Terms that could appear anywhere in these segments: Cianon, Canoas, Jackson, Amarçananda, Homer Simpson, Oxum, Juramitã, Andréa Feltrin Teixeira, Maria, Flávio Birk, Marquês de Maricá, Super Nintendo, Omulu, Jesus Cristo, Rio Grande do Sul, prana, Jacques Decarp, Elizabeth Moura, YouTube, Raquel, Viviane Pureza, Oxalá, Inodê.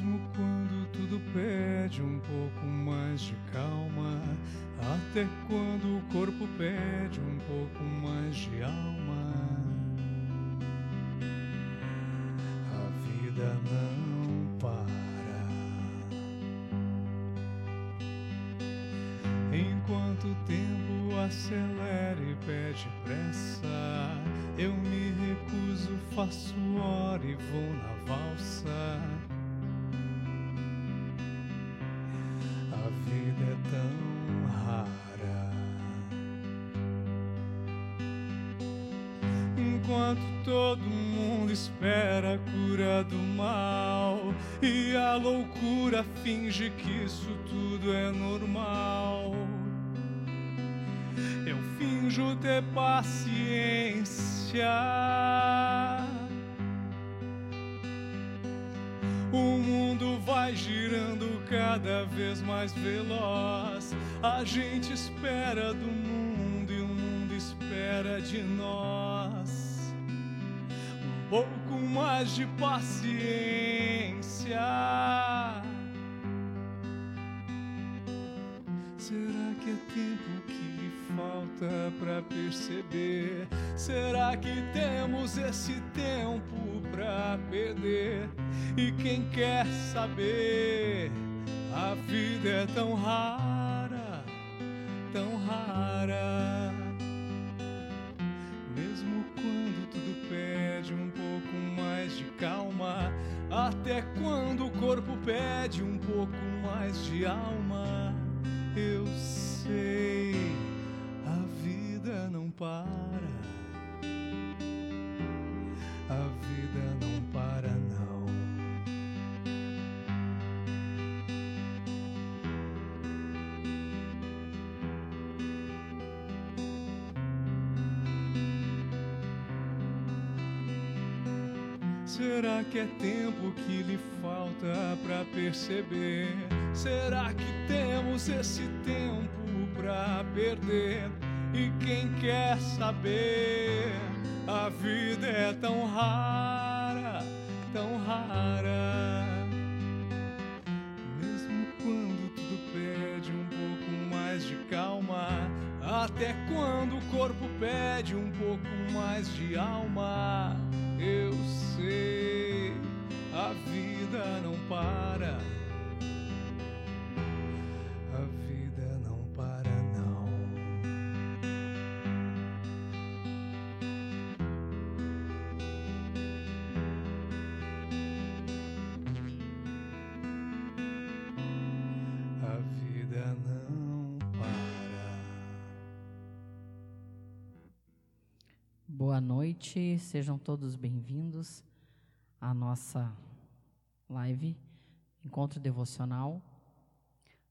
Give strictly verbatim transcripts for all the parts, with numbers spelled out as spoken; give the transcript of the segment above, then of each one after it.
mesmo quando tudo pede um pouco mais de calma, até quando o corpo pede um pouco mais de alma. A vida não para. Enquanto o tempo acelera e pede pressa, eu me recuso, faço hora e vou na valsa. A vida é tão rara. Enquanto todo mundo espera a cura do mal, e a loucura finge que isso tudo é normal, eu finjo ter paciência. O mundo vai girando cada vez mais veloz. A gente espera do mundo e o mundo espera de nós. Um pouco mais de paciência. Será que é tempo que falta pra perceber? Será que temos esse tempo pra perder? E quem quer saber? A vida é tão rara, tão rara. Mesmo quando tudo pede um pouco mais de calma, até quando o corpo pede um pouco mais de alma, eu sei. A vida não para, a vida não para não. Será que é tempo que lhe falta pra perceber? Será que temos esse tempo pra perder? E quem quer saber? A vida é tão rara, tão rara. Mesmo quando tudo pede um pouco mais de calma, até quando o corpo pede um pouco mais de alma, eu sei, a vida não para. A vida não para. Boa noite, sejam todos bem-vindos à nossa live, Encontro Devocional.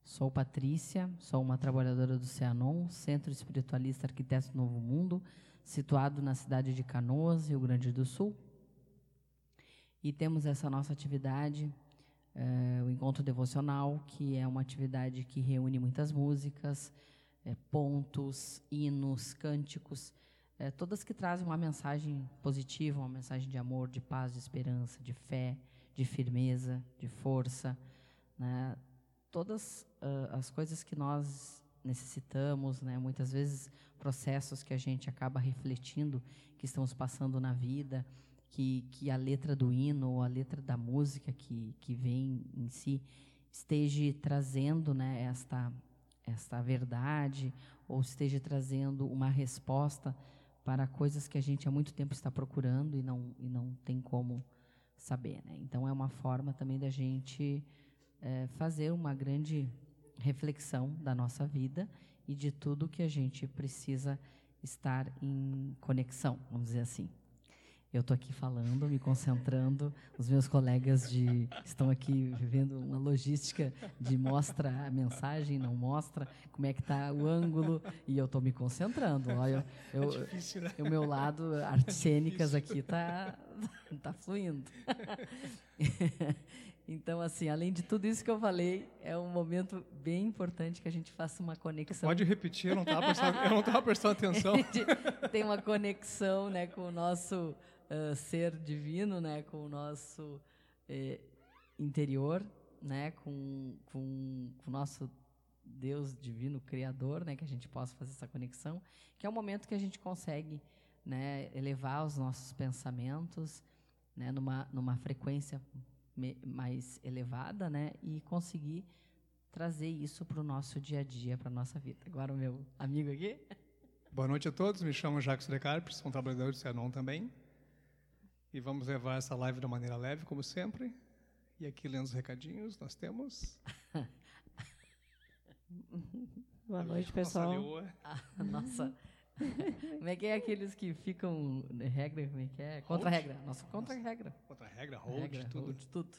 Sou Patrícia, sou uma trabalhadora do CEAnon, Centro Espiritualista Arquiteto Novo Mundo, situado na cidade de Canoas, Rio Grande do Sul. E temos essa nossa atividade, é, o Encontro Devocional, que é uma atividade que reúne muitas músicas, é, pontos, hinos, cânticos, É, todas que trazem uma mensagem positiva, uma mensagem de amor, de paz, de esperança, de fé, de firmeza, de força, né? Todas uh, as coisas que nós necessitamos, né? Muitas vezes processos que a gente acaba refletindo, que estamos passando na vida, que, que a letra do hino ou a letra da música que, que vem em si esteja trazendo, né, esta, esta verdade, ou esteja trazendo uma resposta para coisas que a gente há muito tempo está procurando e não, e não tem como saber, né? Então, é uma forma também da gente é, fazer uma grande reflexão da nossa vida e de tudo que a gente precisa estar em conexão, vamos dizer assim. Eu estou aqui falando, me concentrando, os meus colegas de, estão aqui vivendo uma logística de mostra a mensagem, não mostra, como é que está o ângulo, e eu estou me concentrando. Olha, eu, eu, é difícil, né? O meu lado, artes cênicas, é aqui está tá fluindo. Então, assim, além de tudo isso que eu falei, é um momento bem importante que a gente faça uma conexão. Tu pode repetir, eu não estava prestando, prestando atenção. Tem uma conexão, né, com o nosso uh, ser divino, né, com o nosso eh, interior, né, com, com, com o nosso Deus divino criador, né, que a gente possa fazer essa conexão, que é o momento que a gente consegue, né, elevar os nossos pensamentos, né, numa, numa frequência me, mais elevada, né, e conseguir trazer isso para o nosso dia a dia, para a nossa vida. Agora o meu amigo aqui. Boa noite a todos, me chamo Jacques Decarp, sou um trabalhador de CEAnon também. E vamos levar essa live de uma maneira leve, como sempre. E aqui, lendo os recadinhos, nós temos... Boa noite, pessoal. Nossa, nossa. Como é que é aqueles que ficam regra, como é que é? Contra-regra. Nossa, contra-regra. Contra-regra, hold, tudo. Hold, tudo.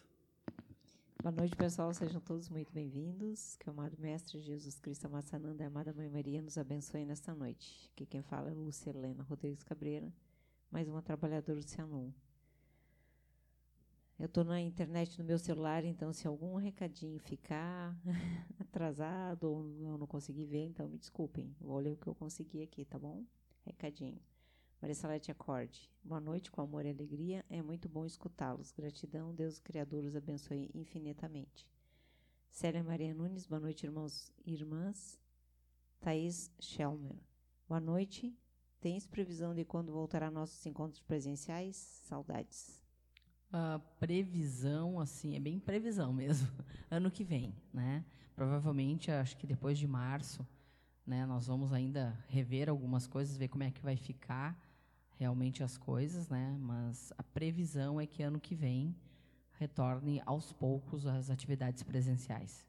Boa noite, pessoal. Sejam todos muito bem-vindos. Que o amado Mestre Jesus Cristo, Amarçananda e a amada Mãe Maria nos abençoe nesta noite. Aqui quem fala é Lúcia Helena Rodrigues Cabreira, mais uma trabalhadora do Cianon. Eu estou na internet no meu celular, então se algum recadinho ficar atrasado ou eu não consegui ver, então me desculpem. Vou ler o que eu consegui aqui, tá bom? Recadinho. Maria Salete Acorde. Boa noite, com amor e alegria. É muito bom escutá-los. Gratidão, Deus Criador os abençoe infinitamente. Célia Maria Nunes. Boa noite, irmãos e irmãs. Thaís Schelmer. Boa noite. Tens previsão de quando voltará nossos encontros presenciais? Saudades. Uh, previsão, assim, é bem previsão mesmo. Ano que vem, né? Provavelmente, acho que depois de março, né? Nós vamos ainda rever algumas coisas, ver como é que vai ficar realmente as coisas, né? Mas a previsão é que ano que vem retorne aos poucos as atividades presenciais.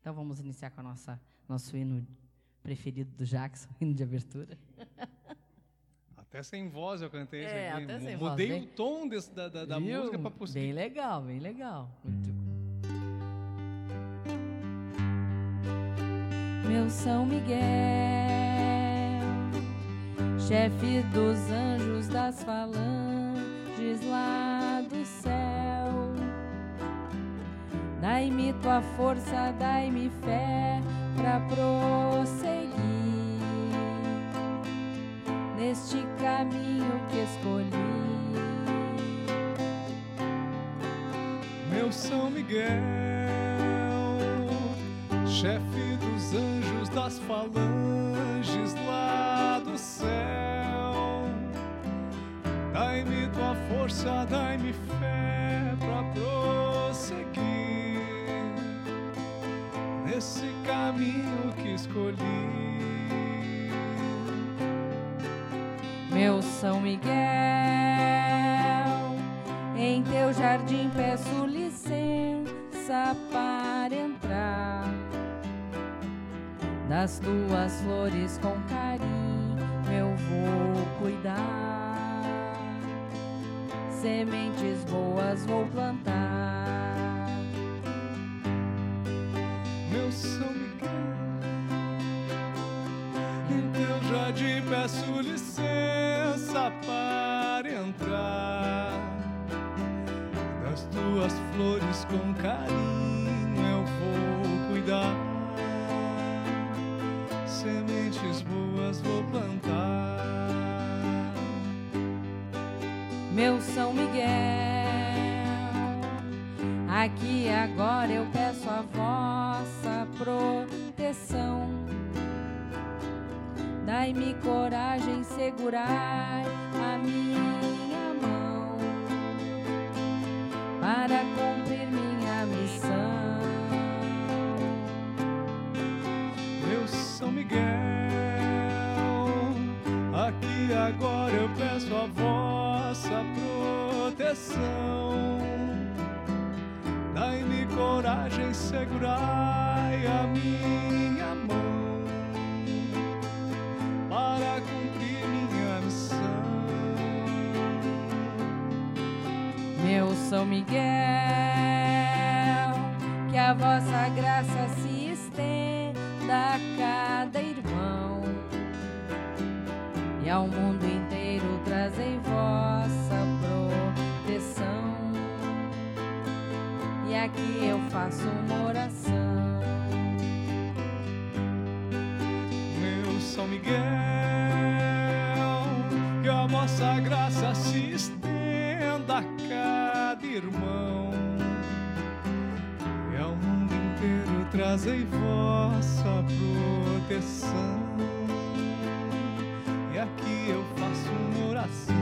Então, vamos iniciar com a nossa... Nosso hino preferido do Jackson, hino de abertura. Até sem voz eu cantei isso é, aqui. Até sem Mudei voz, o bem... tom desse, da, da, da música para possível. Bem legal, bem legal. Muito... Meu São Miguel, chefe dos anjos das falanges lá do céu, dai-me tua força, dai-me fé pra prosseguir neste caminho que escolhi. Meu São Miguel, chefe dos anjos das falanges lá do céu, dai-me tua força, dai-me fé pra prosseguir esse caminho que escolhi. Meu São Miguel, em teu jardim peço licença para entrar, das tuas flores com carinho eu vou cuidar, sementes boas vou plantar. Meu São Miguel, em teu jardim peço licença para entrar, das tuas flores com carinho eu vou cuidar, sementes boas vou plantar. Meu São Miguel, aqui agora eu peço a vossa proteção, dai-me coragem, segurar a minha mão para cumprir minha missão. Meu São Miguel, aqui agora eu peço a vossa proteção, dai-me coragem, segurai a minha mão para cumprir minha missão. Meu São Miguel, que a vossa graça se estenda a cada irmão e ao mundo inteiro trazei vossa proteção. E aqui eu faço uma oração. Meu São Miguel, que a vossa graça se estenda irmão, e ao mundo inteiro trazei vossa proteção. E aqui eu faço uma oração.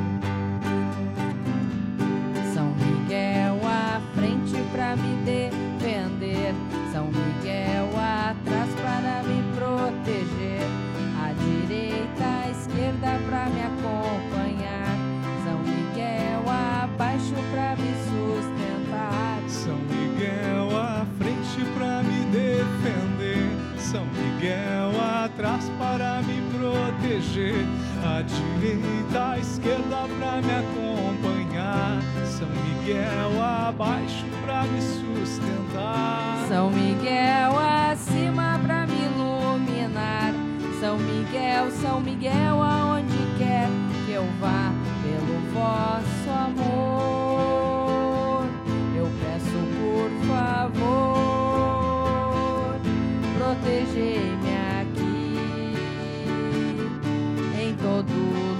São Miguel à frente pra me defender, São Miguel atrás para me proteger, à direita, à esquerda pra me acompanhar, São Miguel abaixo pra me sustentar, São Miguel à frente pra me defender, São Miguel atrás para me proteger, à direita, à esquerda pra me acompanhar, São Miguel abaixo pra me sustentar, São Miguel acima pra me iluminar, São Miguel, São Miguel aonde quer que eu vá, pelo vosso amor eu peço, por favor, protegei-me aqui em todo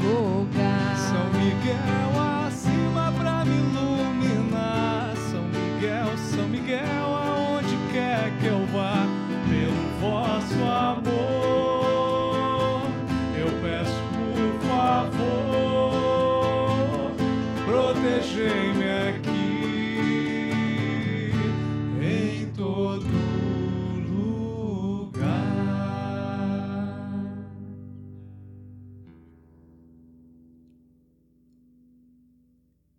lugar. São Miguel acima pra me iluminar, São Miguel, São Miguel aonde quer que eu vá, pelo vosso amor protegei-me aqui em todo lugar.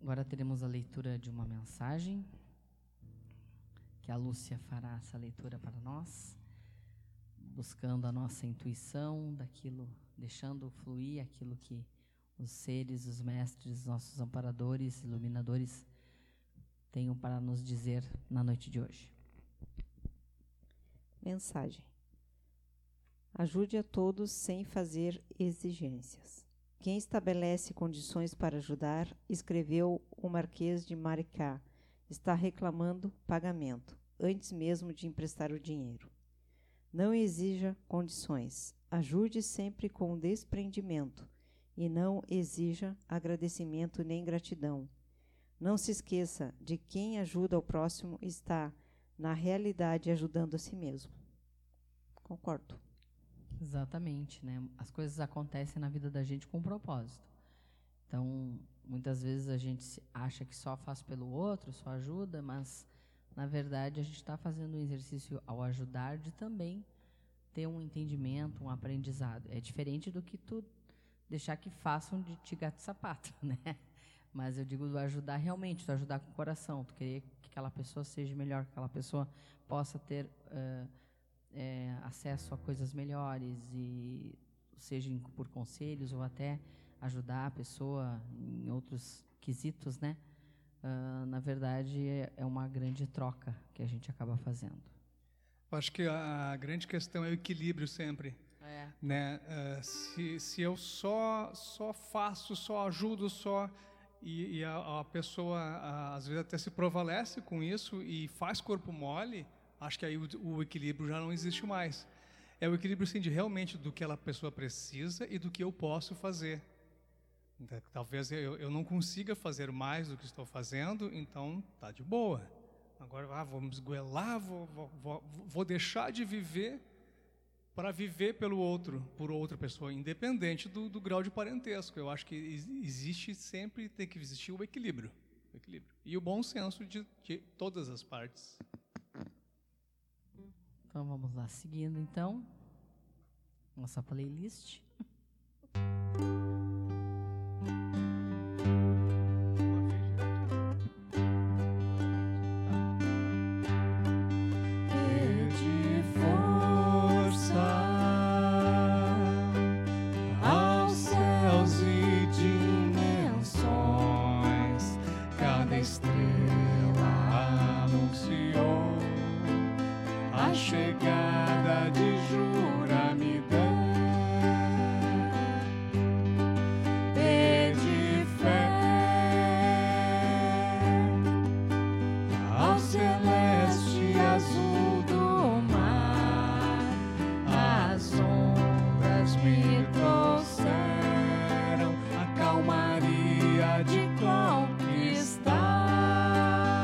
Agora teremos a leitura de uma mensagem que a Lúcia fará essa leitura para nós, buscando a nossa intuição daquilo, deixando fluir aquilo que os seres, os mestres, nossos amparadores, iluminadores, tenham para nos dizer na noite de hoje. Mensagem. Ajude a todos sem fazer exigências. Quem estabelece condições para ajudar, escreveu o Marquês de Maricá, está reclamando pagamento, antes mesmo de emprestar o dinheiro. Não exija condições. Ajude sempre com desprendimento, e não exija agradecimento nem gratidão. Não se esqueça de quem ajuda o próximo está, na realidade, ajudando a si mesmo. Concordo. Exatamente, né? As coisas acontecem na vida da gente com um propósito. Então, muitas vezes a gente acha que só faz pelo outro, só ajuda, mas, na verdade, a gente está fazendo um exercício ao ajudar de também ter um entendimento, um aprendizado. É diferente do que tu deixar que façam de ti gato e sapato, né? Mas eu digo do ajudar realmente, do ajudar com o coração, tu querer que aquela pessoa seja melhor, que aquela pessoa possa ter uh, é, acesso a coisas melhores, e seja por conselhos ou até ajudar a pessoa em outros quesitos, né? Uh, na verdade, é uma grande troca que a gente acaba fazendo. Eu acho que a grande questão é o equilíbrio sempre. É. Né? Uh, se, se eu só, só faço, só ajudo, só e, e a, a pessoa a, às vezes até se prevalece com isso e faz corpo mole, acho que aí o, o equilíbrio já não existe mais. É o equilíbrio, sim, de realmente do que a pessoa precisa e do que eu posso fazer. Talvez eu, eu não consiga fazer mais do que estou fazendo, então tá de boa. Agora ah, vou me esguelar, vou, vou, vou, vou deixar de viver para viver pelo outro, por outra pessoa, independente do, do grau de parentesco. Eu acho que existe sempre, tem que existir o equilíbrio, o equilíbrio. E o bom senso de, de todas as partes. Então, vamos lá. Seguindo, então, nossa playlist. De conquistar.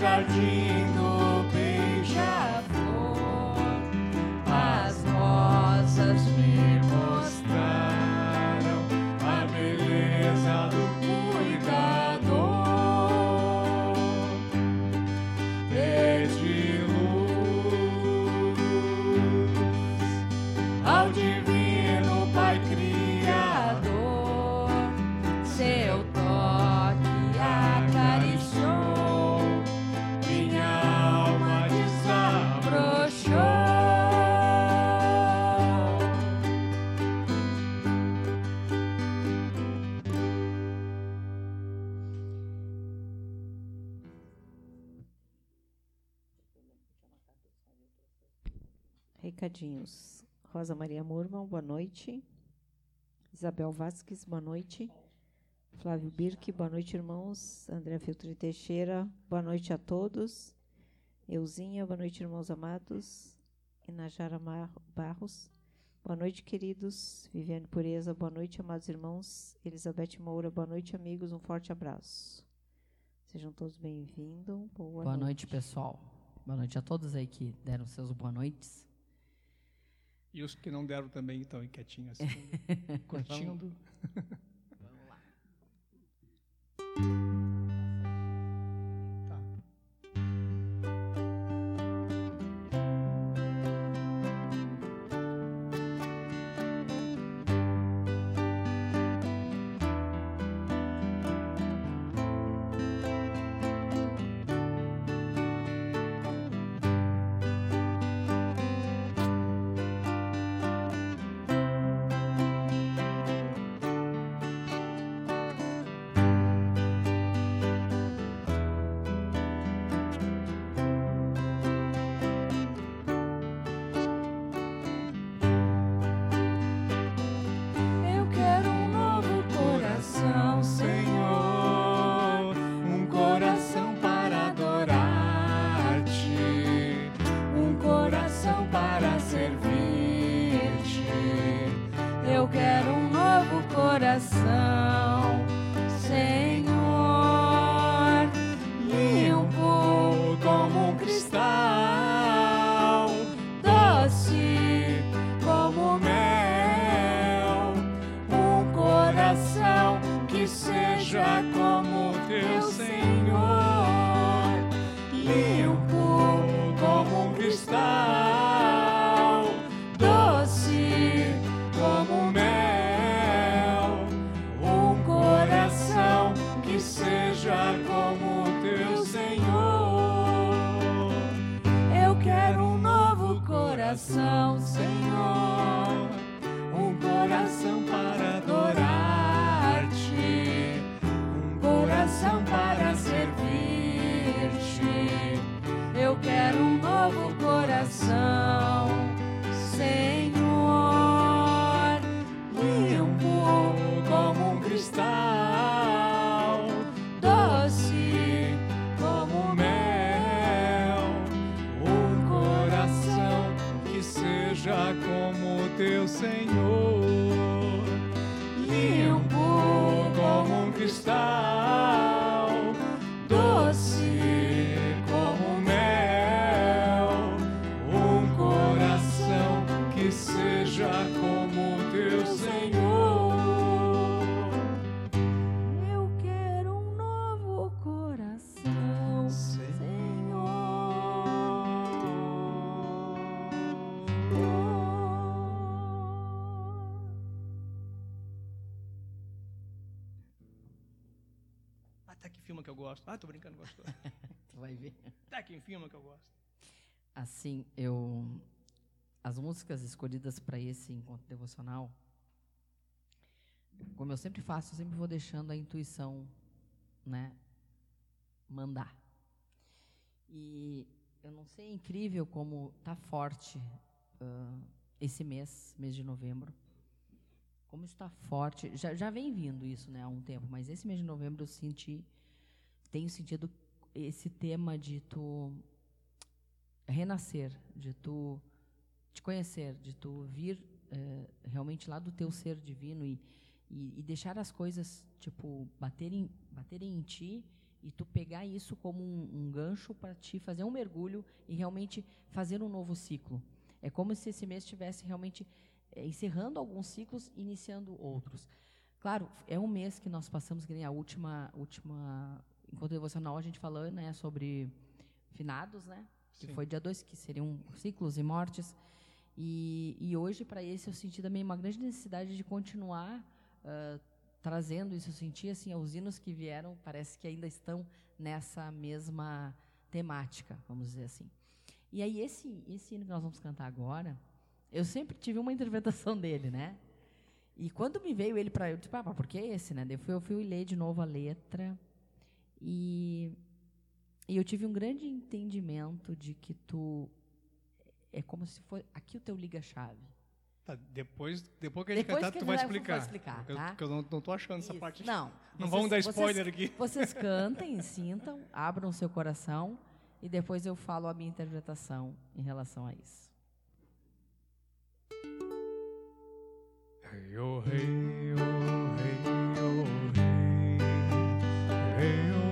jardim do beija-flor, as rosas me mostraram a beleza do cuidador. Desde luz ao divino Pai Criador, seu toque acariciou. Recadinhos. Rosa Maria Mourão, boa noite. Isabel Vasques, boa noite. Flávio Birk, boa noite, irmãos. Andréa Feltrin Teixeira, boa noite a todos. Euzinha, boa noite, irmãos amados. Inajara Barros, boa noite, queridos. Viviane Pureza, boa noite, amados irmãos. Elizabeth Moura, boa noite, amigos. Um forte abraço. Sejam todos bem-vindos. Boa, boa noite. noite, pessoal. Boa noite a todos aí que deram seus boa noites. E os que não deram também estão quietinhos, assim, curtindo. Vamos lá. Tá. Ah, tô brincando, gostou. Tu vai ver. Tá aqui em filme que eu gosto. Assim, eu... As músicas escolhidas para esse encontro devocional, como eu sempre faço, eu sempre vou deixando a intuição, né, mandar. E eu não sei, é incrível como tá forte uh, esse mês, mês de novembro. Como está forte. Já, já vem vindo isso, né, há um tempo, mas esse mês de novembro eu senti... Tenho sentido esse tema de tu renascer, de tu te conhecer, de tu vir é, realmente lá do teu ser divino e, e, e deixar as coisas tipo baterem, baterem em ti E tu pegar isso como um, um gancho para te fazer um mergulho e realmente fazer um novo ciclo. É como se esse mês estivesse realmente é, encerrando alguns ciclos e iniciando outros. Claro, é um mês que nós passamos, que nem a última, última encontro devocional, a gente falou, né, sobre finados, né, que Sim. foi dia dois, que seriam ciclos e mortes. E, e hoje, para esse, eu senti também uma grande necessidade de continuar uh, trazendo isso. Eu senti, assim, os hinos que vieram, parece que ainda estão nessa mesma temática, vamos dizer assim. E aí, esse, esse hino que nós vamos cantar agora, eu sempre tive uma interpretação dele, né? E quando me veio ele para... Eu disse, pá, por que esse, né? Daí eu fui, eu fui ler de novo a letra e, e eu tive um grande entendimento de que tu... É como se fosse... Aqui o teu liga-chave. Tá, depois, depois que a gente depois cantar, tu vai explicar. explicar porque, tá? eu, porque eu não estou achando Isso. essa parte. Não. Não vocês, vamos dar spoiler vocês, aqui. Vocês cantem, sintam, abram o seu coração... E depois eu falo a minha interpretação em relação a isso. Hey, oh, hey, oh, hey, oh, hey. Hey, oh.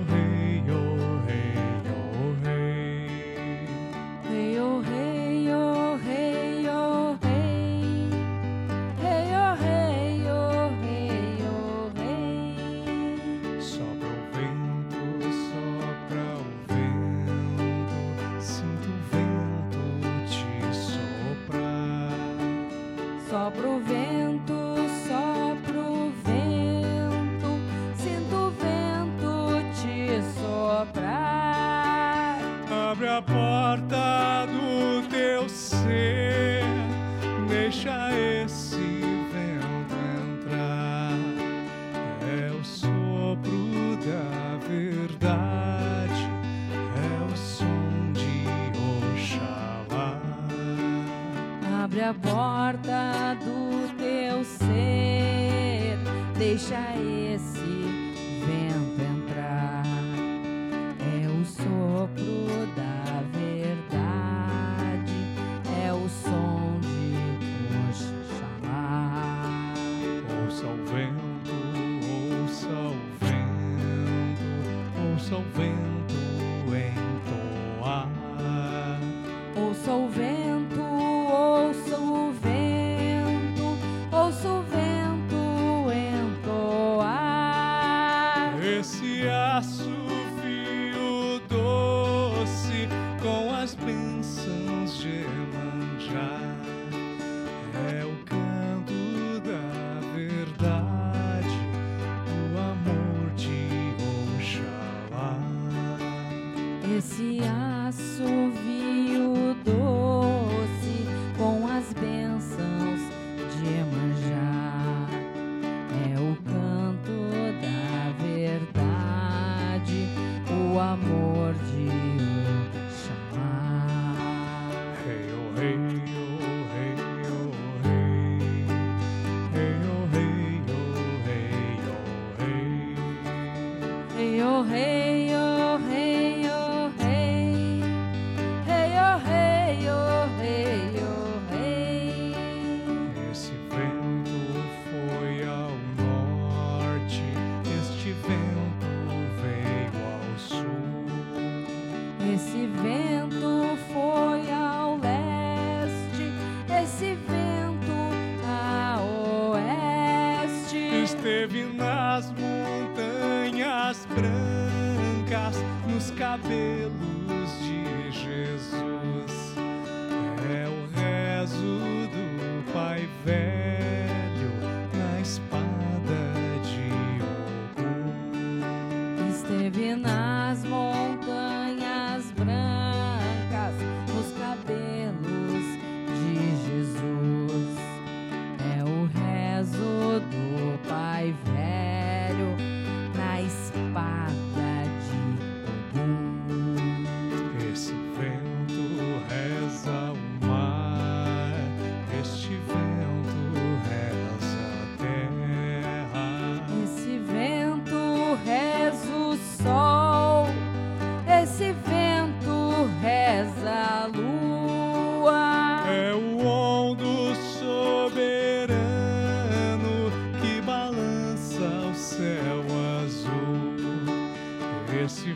Esse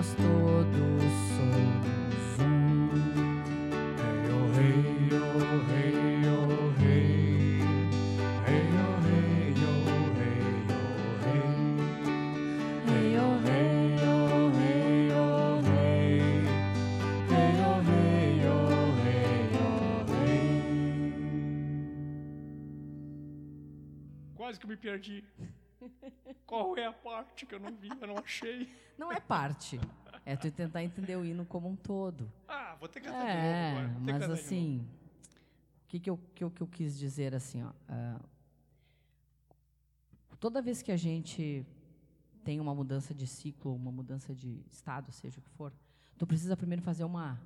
nós todos somos um. Rei, oh rei, oh rei, oh rei, rei, oh rei, oh rei, oh rei, rei, oh rei, oh rei, oh rei, rei, oh rei, oh rei, oh rei. Quase que eu me perdi. Qual é a parte que eu não vi, eu não achei? Não é parte. É tu tentar entender o hino como um todo. Ah, vou ter que cantar é, de novo agora. Mas, assim, o que, que, eu, que, que eu quis dizer, assim, ó, uh, toda vez que a gente tem uma mudança de ciclo, uma mudança de estado, seja o que for, tu precisa primeiro fazer uma...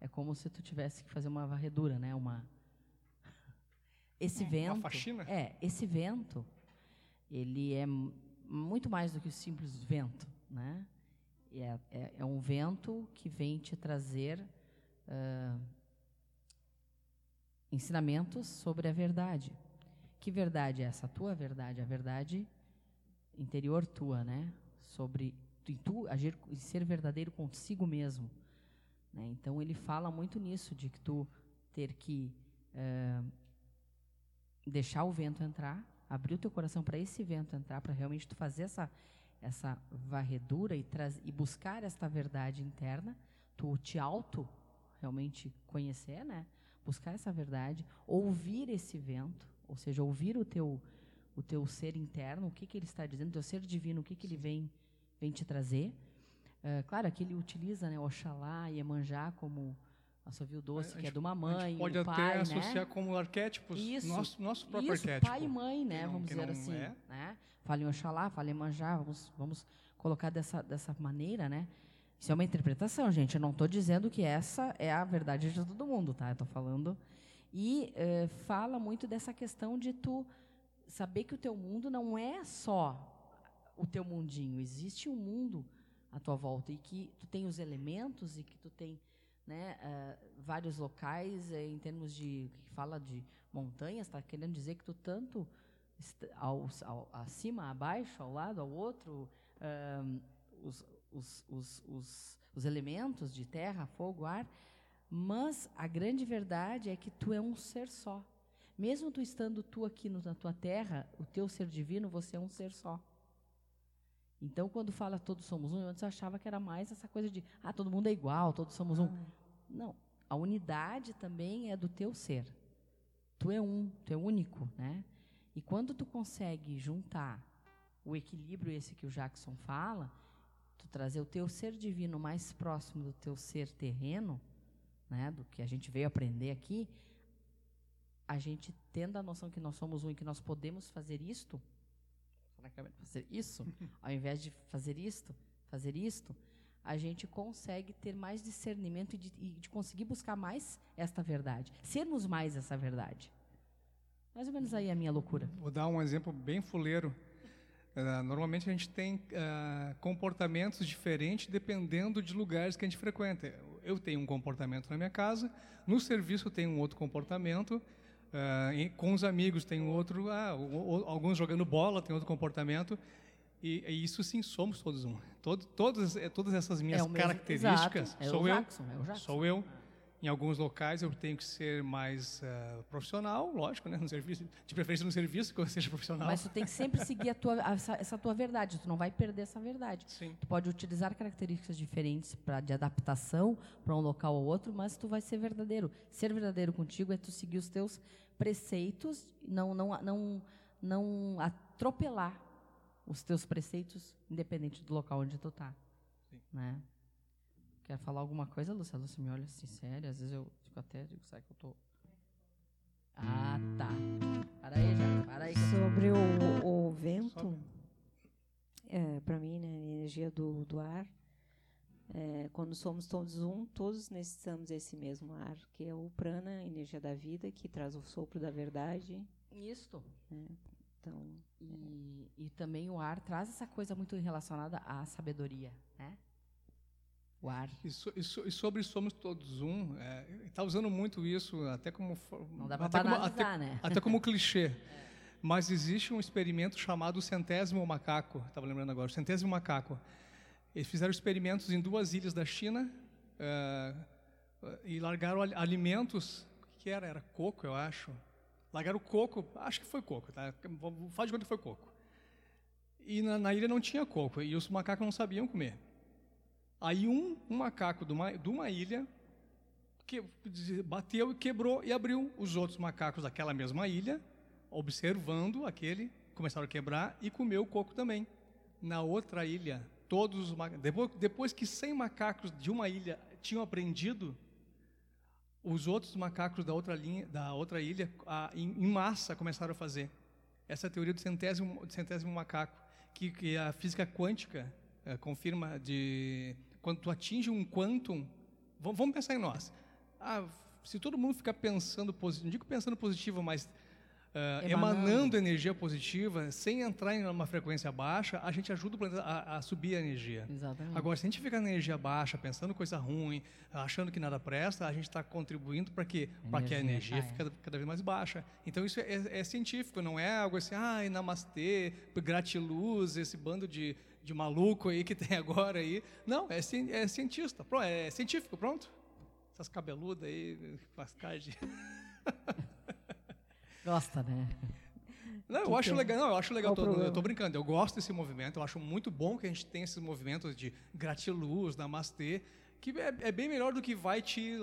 É como se tu tivesse que fazer uma varredura, né? Uma... Esse uma, vento... Uma faxina? É, esse vento... Ele é muito mais do que o simples vento, né? É, é, é um vento que vem te trazer uh, ensinamentos sobre a verdade. Que verdade é essa? A tua verdade, a verdade interior tua, né? Sobre tu, tu agir e ser verdadeiro consigo mesmo, né? Então ele fala muito nisso de que tu ter que uh, deixar o vento entrar. Abrir o teu coração para esse vento entrar, para realmente tu fazer essa, essa varredura e, traz, e buscar esta verdade interna, tu te auto realmente conhecer, né? Buscar essa verdade, ouvir esse vento, ou seja, ouvir o teu, o teu ser interno, o que, que ele está dizendo, o teu ser divino, o que, que ele vem, vem te trazer. É, claro, aqui ele utiliza, né, Oxalá e Iemanjá como... Assovio doce, gente, que é de uma mãe, pode um pai, né? Pode até associar como arquétipos, isso, nosso, nosso próprio isso, arquétipo. Isso, pai e mãe, né? Não, vamos dizer assim, é. Né? Fala em Oxalá, fala em Iemanjá, vamos, vamos colocar dessa, dessa maneira, né? Isso é uma interpretação, gente. Eu não estou dizendo que essa é a verdade de todo mundo, tá? Eu estou falando. E eh, fala muito dessa questão de tu saber que o teu mundo não é só o teu mundinho. Existe um mundo à tua volta e que tu tem os elementos e que tu tem... Né, uh, vários locais, eh, em termos de que fala de montanhas, está querendo dizer que tu tanto ao, ao, acima, abaixo, ao lado, ao outro, uh, os, os, os, os, os elementos de terra, fogo, ar, mas a grande verdade é que tu é um ser só. Mesmo tu estando tu aqui no, na tua terra, o teu ser divino, você é um ser só. Então, quando fala todos somos um, eu antes achava que era mais essa coisa de ah, todo mundo é igual, todos somos ah. um. Não, a unidade também é do teu ser. Tu é um, tu é único, né? E quando tu consegue juntar o equilíbrio esse que o Jackson fala, tu trazer o teu ser divino mais próximo do teu ser terreno, né? Do que a gente veio aprender aqui, a gente tendo a noção que nós somos um e que nós podemos fazer isto, fazer isso, ao invés de fazer isto, fazer isto, a gente consegue ter mais discernimento e de, e de conseguir buscar mais esta verdade, sermos mais essa verdade. Mais ou menos aí é a minha loucura. Vou dar um exemplo bem fuleiro. Uh, normalmente a gente tem uh, comportamentos diferentes dependendo de lugares que a gente frequenta. Eu tenho um comportamento na minha casa, no serviço eu tenho um outro comportamento, Uh, com os amigos tem outro, ah, o, o, alguns jogando bola tem outro comportamento e, e isso sim somos todos um. Todo, todas, todas essas minhas é características é sou eu, Jackson, é sou eu. Em alguns locais eu tenho que ser mais uh, profissional, lógico, né, no serviço, de preferência no serviço que eu seja profissional. Mas tu tem que sempre seguir a tua, essa, essa tua verdade, tu não vai perder essa verdade. Sim. Tu pode utilizar características diferentes pra, de adaptação para um local ou outro, mas tu vai ser verdadeiro. Ser verdadeiro contigo é tu seguir os teus preceitos, não, não, não, não atropelar os teus preceitos, independente do local onde tu tá. Sim. Né? Quer falar alguma coisa, Lúcia? A Lúcia me olha assim, sério. Às vezes eu fico até, digo, sabe que eu tô... Ah, tá. Para aí, já. Para aí. Sobre o, o vento, é, para mim, né, a energia do, do ar, é, quando somos todos um, todos necessitamos desse mesmo ar, que é o prana, a energia da vida, que traz o sopro da verdade. Isto. É, então, e, é. e também o ar traz essa coisa muito relacionada à sabedoria, né? O ar. E, so, e, so, e sobre somos todos um, está é, usando muito isso, até como... Não dá para banalizar, como, até, né? Até como clichê. É. Mas existe um experimento chamado Centésimo Macaco, estava lembrando agora, Centésimo Macaco. Eles fizeram experimentos em duas ilhas da China uh, uh, e largaram alimentos, o que era? Era coco, eu acho. Largaram coco, acho que foi coco, tá? Faz de conta que foi coco. E na, na ilha não tinha coco, e os macacos não sabiam comer. Aí um, um macaco de uma, de uma ilha que, bateu e quebrou e abriu. Os outros macacos daquela mesma ilha, observando aquele, começaram a quebrar e comeu o coco também. Na outra ilha, todos os macacos, depois, depois que cem macacos de uma ilha tinham aprendido, os outros macacos da outra, linha, da outra ilha, a, em, em massa, começaram a fazer. Essa é a teoria do centésimo, do centésimo macaco, que, que a física quântica é, confirma de... Quando tu atinge um quantum... Vamos, vamos pensar em nós. Ah, se todo mundo ficar pensando positivo, não digo pensando positivo, mas uh, emanando. emanando energia positiva, sem entrar em uma frequência baixa, a gente ajuda o planeta a, a subir a energia. Exatamente. Agora, se a gente ficar na energia baixa, pensando coisa ruim, achando que nada presta, a gente está contribuindo para que a energia fique cada, cada vez mais baixa. Então, isso é, é, é científico, não é algo assim, ai, ah, namastê, gratiluz, esse bando de... de maluco aí que tem agora aí. Não, é, é cientista, é científico, pronto. Essas cabeludas aí, cascagem. Gosta, né? Não, eu acho legal, não, eu acho legal, todo, eu tô brincando, eu gosto desse movimento, eu acho muito bom que a gente tenha esses movimentos de gratiluz, namastê, que é, é bem melhor do que vai te,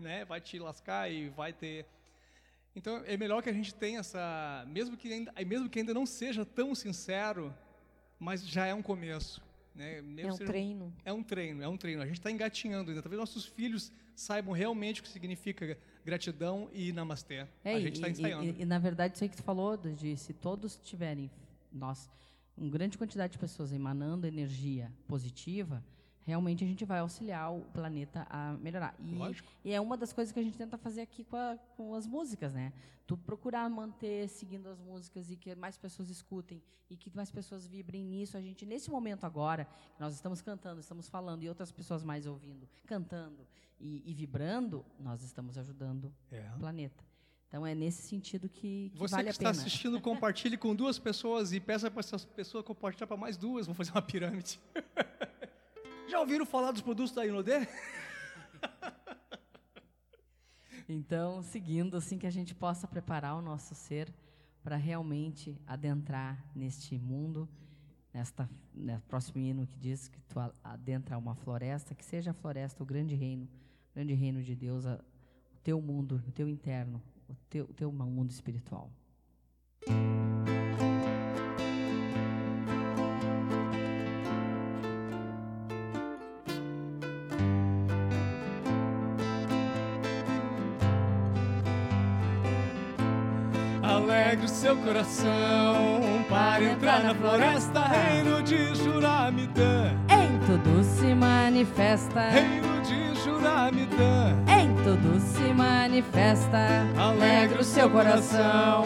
né, vai te lascar e vai ter... Então, é melhor que a gente tenha essa... Mesmo que ainda, mesmo que ainda não seja tão sincero, mas já é um começo, né? É um treino. É um treino, é um treino. A gente está engatinhando ainda. Talvez nossos filhos saibam realmente o que significa gratidão e namastê. É, a gente está ensaiando. E, e, na verdade, isso aí que tu falou, de se todos tiverem, nós, uma grande quantidade de pessoas emanando energia positiva, realmente a gente vai auxiliar o planeta a melhorar. E, lógico. E é uma das coisas que a gente tenta fazer aqui com, a, com as músicas, né? Tu procurar manter seguindo as músicas e que mais pessoas escutem e que mais pessoas vibrem nisso. A gente, nesse momento agora, que nós estamos cantando, estamos falando e outras pessoas mais ouvindo, cantando e, e vibrando, nós estamos ajudando é. o planeta. Então, é nesse sentido que, que vale a pena. Você que está assistindo, compartilhe com duas pessoas e peça para essas pessoas compartilhar para mais duas. Vamos fazer uma pirâmide. Já ouviram falar dos produtos da Inodê? Então, seguindo, assim que a gente possa preparar o nosso ser para realmente adentrar neste mundo, nesta, neste próximo hino que diz que tu adentra uma floresta, que seja a floresta o grande reino, o grande reino de Deus, a, o teu mundo, o teu interno, o teu, o teu mundo espiritual. Alegre o seu coração para entrar na floresta, reino de Juramitã. Em tudo se manifesta, reino de Juramitã. Em tudo se manifesta. Alegre o seu coração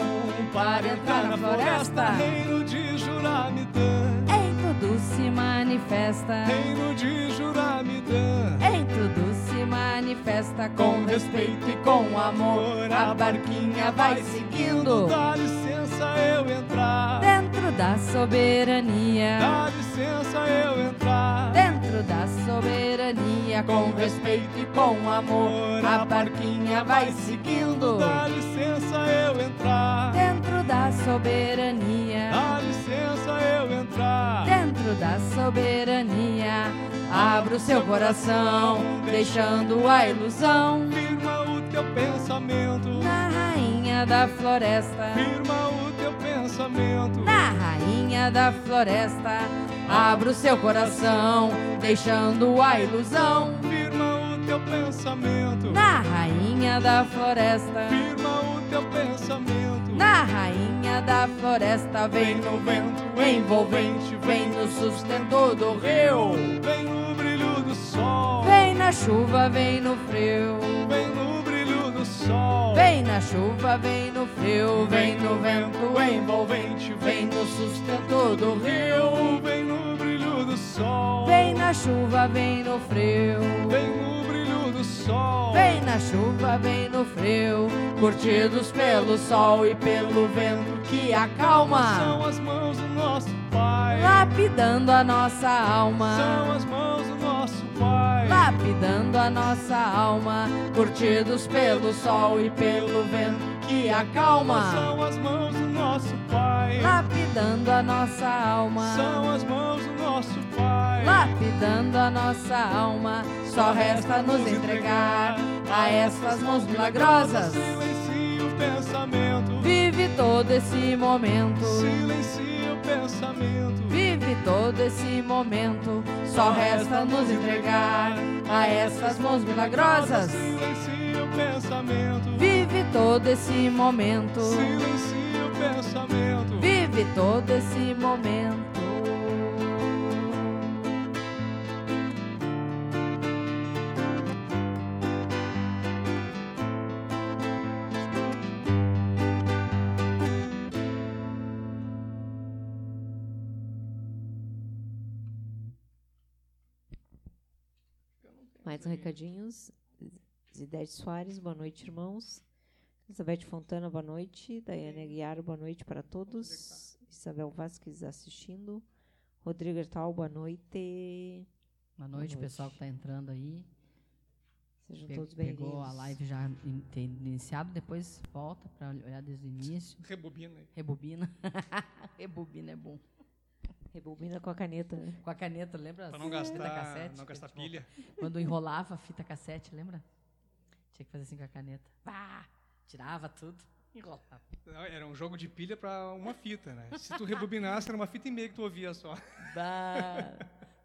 para entrar na floresta, reino de Juramitã. Em tudo se manifesta, reino de Juramitã. Em tudo se manifesta, com respeito e com amor. A barquinha vai seguindo. Dá licença eu entrar dentro da soberania. Dá licença eu entrar dentro da soberania. Com respeito e com amor. A barquinha vai seguindo. Dá licença eu entrar dentro da soberania. Dá licença eu entrar dentro da soberania. Abra o seu coração, deixando a ilusão. Firma o teu pensamento na rainha da floresta. Firma o teu pensamento na rainha da floresta. Abra o seu coração, deixando a ilusão. Firma o teu pensamento na rainha da floresta. Firma o teu pensamento na rainha da floresta. Vem no vento envolvente, vem no sustento do rio. Vem na chuva, vem no frio. Vem no brilho do sol. Vem na chuva, vem no frio. Vem no vento envolvente. Vem no sustento do rio. Vem no brilho do sol. Vem na chuva, vem no frio. Vem no brilho do sol. sol, vem na chuva, vem no frio, curtidos pelo sol e pelo vento que acalma. São as mãos do nosso Pai, lapidando a nossa alma. São as mãos do nosso Pai, lapidando a nossa alma, curtidos pelo sol e pelo vento que acalma. São as mãos do nosso Pai, lapidando a nossa alma. São as mãos do nosso Pai, lapidando a nossa alma. Só resta nos entregar a estas mãos milagrosas. Silencie o pensamento, vive todo esse momento. Silencie o pensamento, vive todo esse momento. Só resta nos entregar a estas mãos milagrosas. Silencie o pensamento, vive todo esse momento. Silencie o pensamento, vive todo esse momento. Mais um recadinhos. Zidete Soares, boa noite, irmãos. Elizabeth Fontana, boa noite. Daiane Aguiar, boa noite para todos. Isabel Vasques assistindo. Rodrigo Ertal, boa noite. Boa noite, boa noite. Pessoal que está entrando aí. Sejam Pe todos bem-vindos. Pegou a live já in tem iniciado, depois volta para olhar desde o início. Rebobina. Rebobina. Rebobina é bom. Rebobina com a caneta, né? Com a caneta, lembra? Para não gastar, fita cassete, não gastar tipo, pilha. Quando enrolava a fita cassete, lembra? Tinha que fazer assim com a caneta. Pá! Tirava tudo, enrolava. Não, era um jogo de pilha para uma fita, né? Se tu rebobinasse, era uma fita e meia que tu ouvia só. Bah.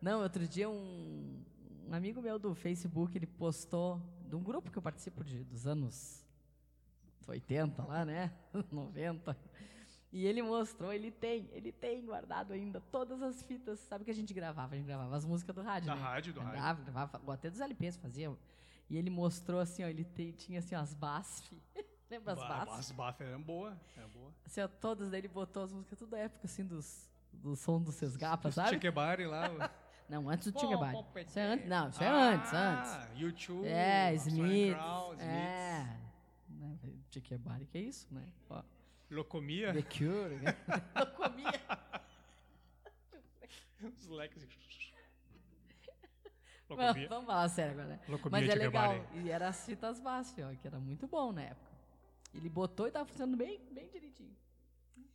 Não, outro dia um, um amigo meu do Facebook, ele postou de um grupo que eu participo de, dos anos oitenta lá, né? noventa. E ele mostrou, ele tem, ele tem guardado ainda todas as fitas, sabe, que a gente gravava, a gente gravava as músicas do rádio, da né? rádio, do Andava, rádio. Gravava, ou até dos L Ps fazia. E ele mostrou assim, ó, ele te, tinha assim as B A S F, lembra as B A S F? As B A S F eram boas, eram boa. Assim, ó, todas, daí ele botou as músicas, toda a época assim, dos, do som dos seus gapas, sabe? Chequebari lá. Não, antes do Chequebari. Isso é antes, não, isso é ah, antes, antes. YouTube, é, Smith, Crown, é. Chequebari, que é isso, né? Ó. Locomia. The Cure. Locomia. Os leques. Locomia. Mas, vamos falar sério agora. Locomia. Mas é legal. E era as fitas bass, ó, que era muito bom na época. Ele botou e estava funcionando bem, bem direitinho.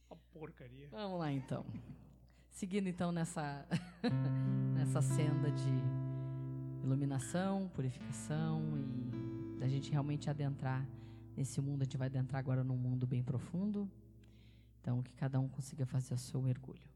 Uma porcaria. Vamos lá, então. Seguindo, então, nessa, nessa senda de iluminação, purificação e da gente realmente adentrar nesse mundo. A gente vai adentrar agora num mundo bem profundo. Então, que cada um consiga fazer o seu mergulho.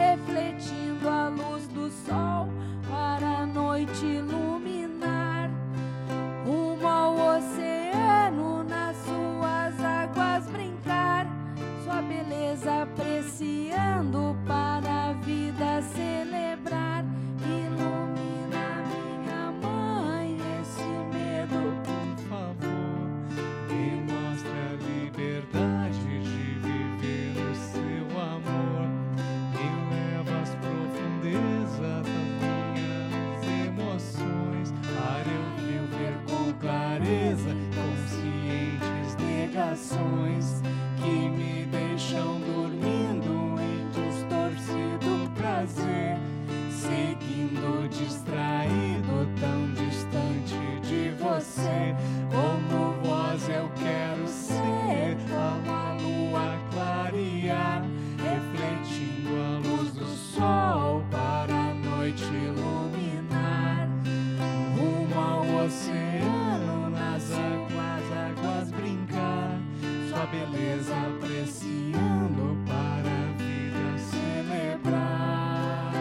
Refletindo a luz do sol para a noite iluminar. oceano, nas águas, águas brincar, sua beleza apreciando para a vida celebrar.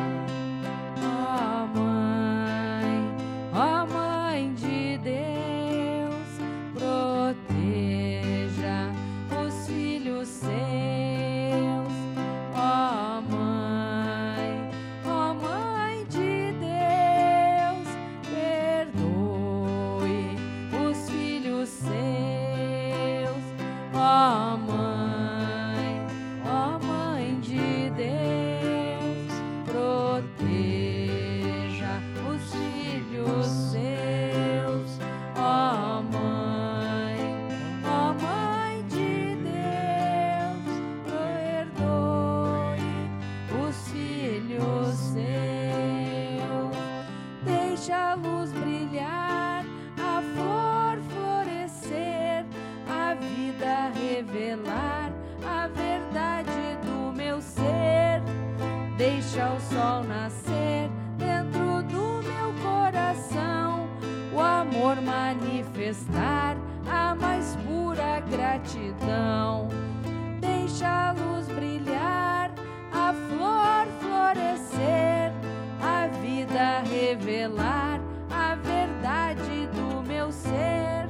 Ó Mãe, ó Mãe de Deus, proteja os filhos seus. Ó Mãe, ó Mãe de Deus, perdoe os filhos seus. Ó Mãe, ó Mãe de Deus, proteja os filhos seus. Ó Mãe, ó Mãe de Deus, perdoe os filhos seus. Deixa a luz brilhar, a flor florescer, a vida revelar a verdade do meu ser. Deixa o sol nascer dentro do meu coração, o amor manifestar a mais pura gratidão. Deixa a luz brilhar, a flor florescer, a vida revelar a verdade do meu ser.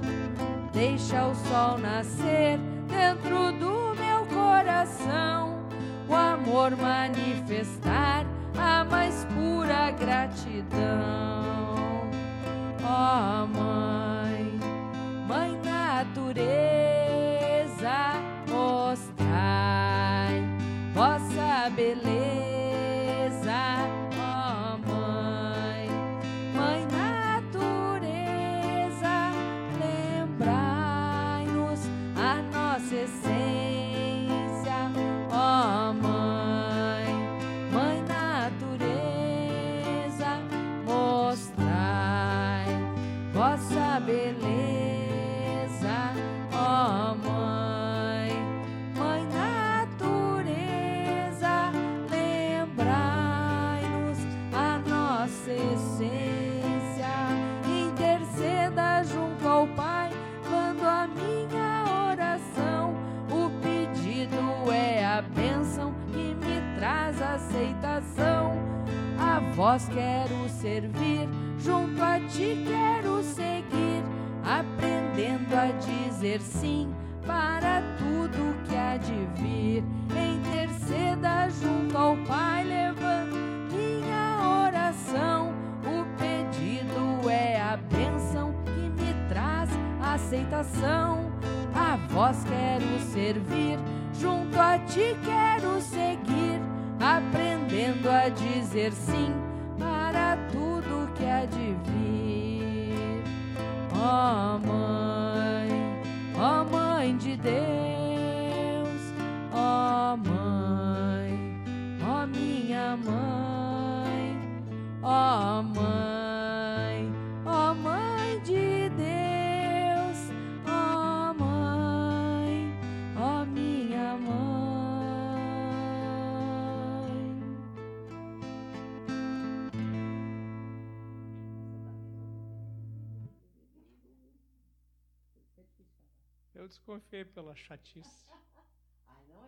Deixa o sol nascer dentro do meu coração, o amor manifestar a mais pura gratidão. Ó Mãe, Mãe Natureza, mostrai vossa beleza. Ó Mãe, Mãe Natureza, lembrai-nos a nossa essência. Ó Mãe, Mãe Natureza, mostrai vossa beleza. Ó Mãe, Mãe Natureza, lembrai-nos a nossa essência. Interceda junto ao Pai quando a minha oração, o pedido é a bênção que me traz aceitação. A vós quero servir, junto a ti quero seguir, aprendendo a dizer sim para tudo que há de vir. Interceda junto ao Pai, levando minha oração, o pedido é a bênção que me traz aceitação. A vós quero servir, junto a ti quero seguir, aprendendo a dizer sim para tudo que há de vir. Ó Mãe, ó Mãe de Deus, ó Mãe, ó minha Mãe, ó Mãe, ó Mãe de Deus, ó Mãe, ó minha Mãe. Eu desconfiei pela chatice. Ai, não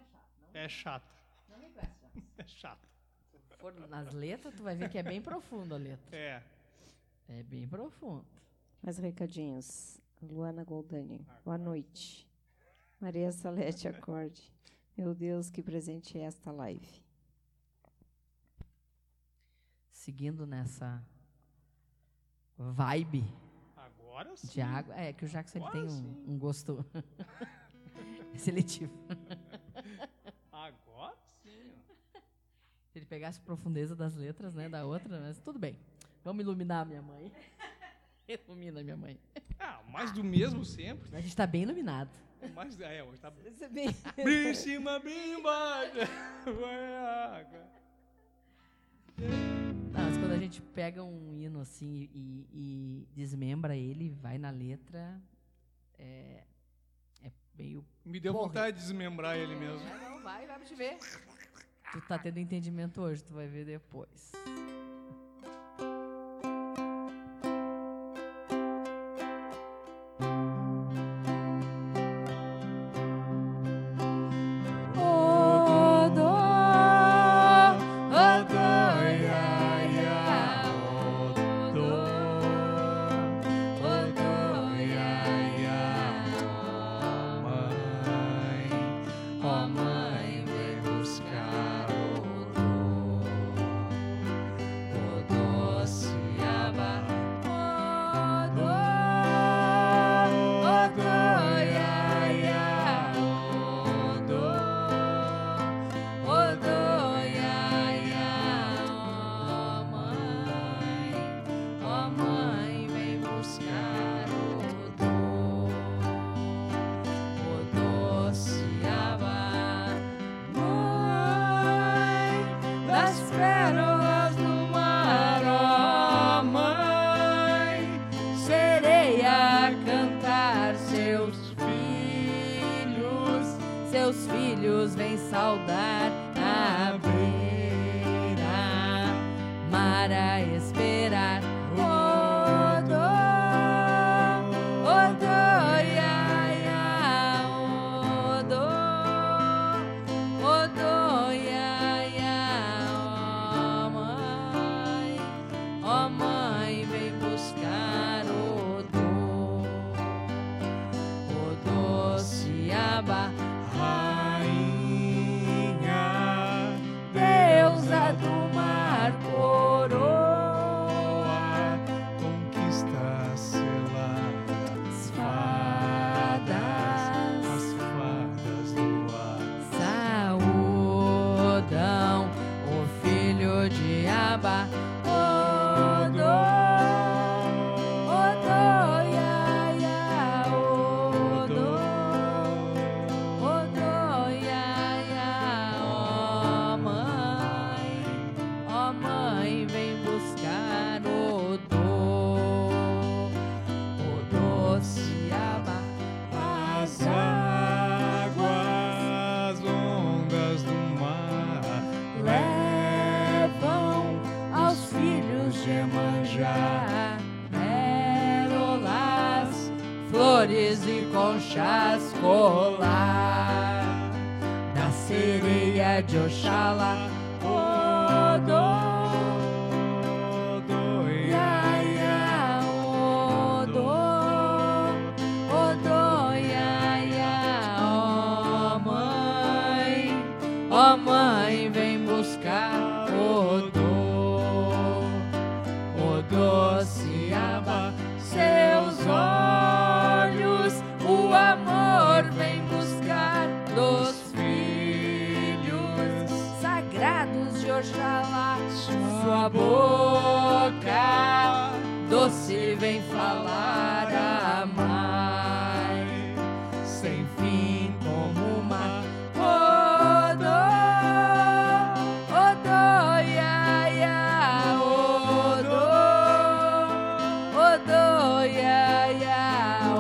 é chato. Não É chata. Não me presta. É chata. Se for nas letras, tu vai ver que é bem profundo a letra. É. É bem profundo. Mais recadinhos. Luana Goldani. Boa noite. Maria Salete Acorde. Meu Deus, que presente é esta live. Seguindo nessa vibe Agora sim. de água. É que o Jackson ele Agora tem um, um gosto seletivo. Agora sim. Se ele pegasse a profundeza das letras, né, da outra, mas tudo bem. Vamos iluminar a minha mãe. Ilumina a minha mãe. Ah, mais do mesmo sempre. A gente está bem iluminado. Mas, é, hoje está bem. Bem em cima, bem embaixo. Não, mas quando a gente pega um hino assim e, e desmembra ele, vai na letra, é, é meio... Me deu porra. vontade de desmembrar ele mesmo. É, não, vai, vai pra te ver. Tu tá tendo entendimento hoje, tu vai ver depois. teus filhos vem saudar à beira, mar a esperar. De Oxalá, Odô, Odô, Iaiá, Odô, Odô, Iaiá, ó mãe, ó mãe, vem buscar Odô, Odô, se aba seus olhos, o amor vem buscar dos Oxalá, sua boca doce vem falar a mãe, sem fim como uma Odô, Odô, Iaiá, Odô, Odô, Iaiá, ó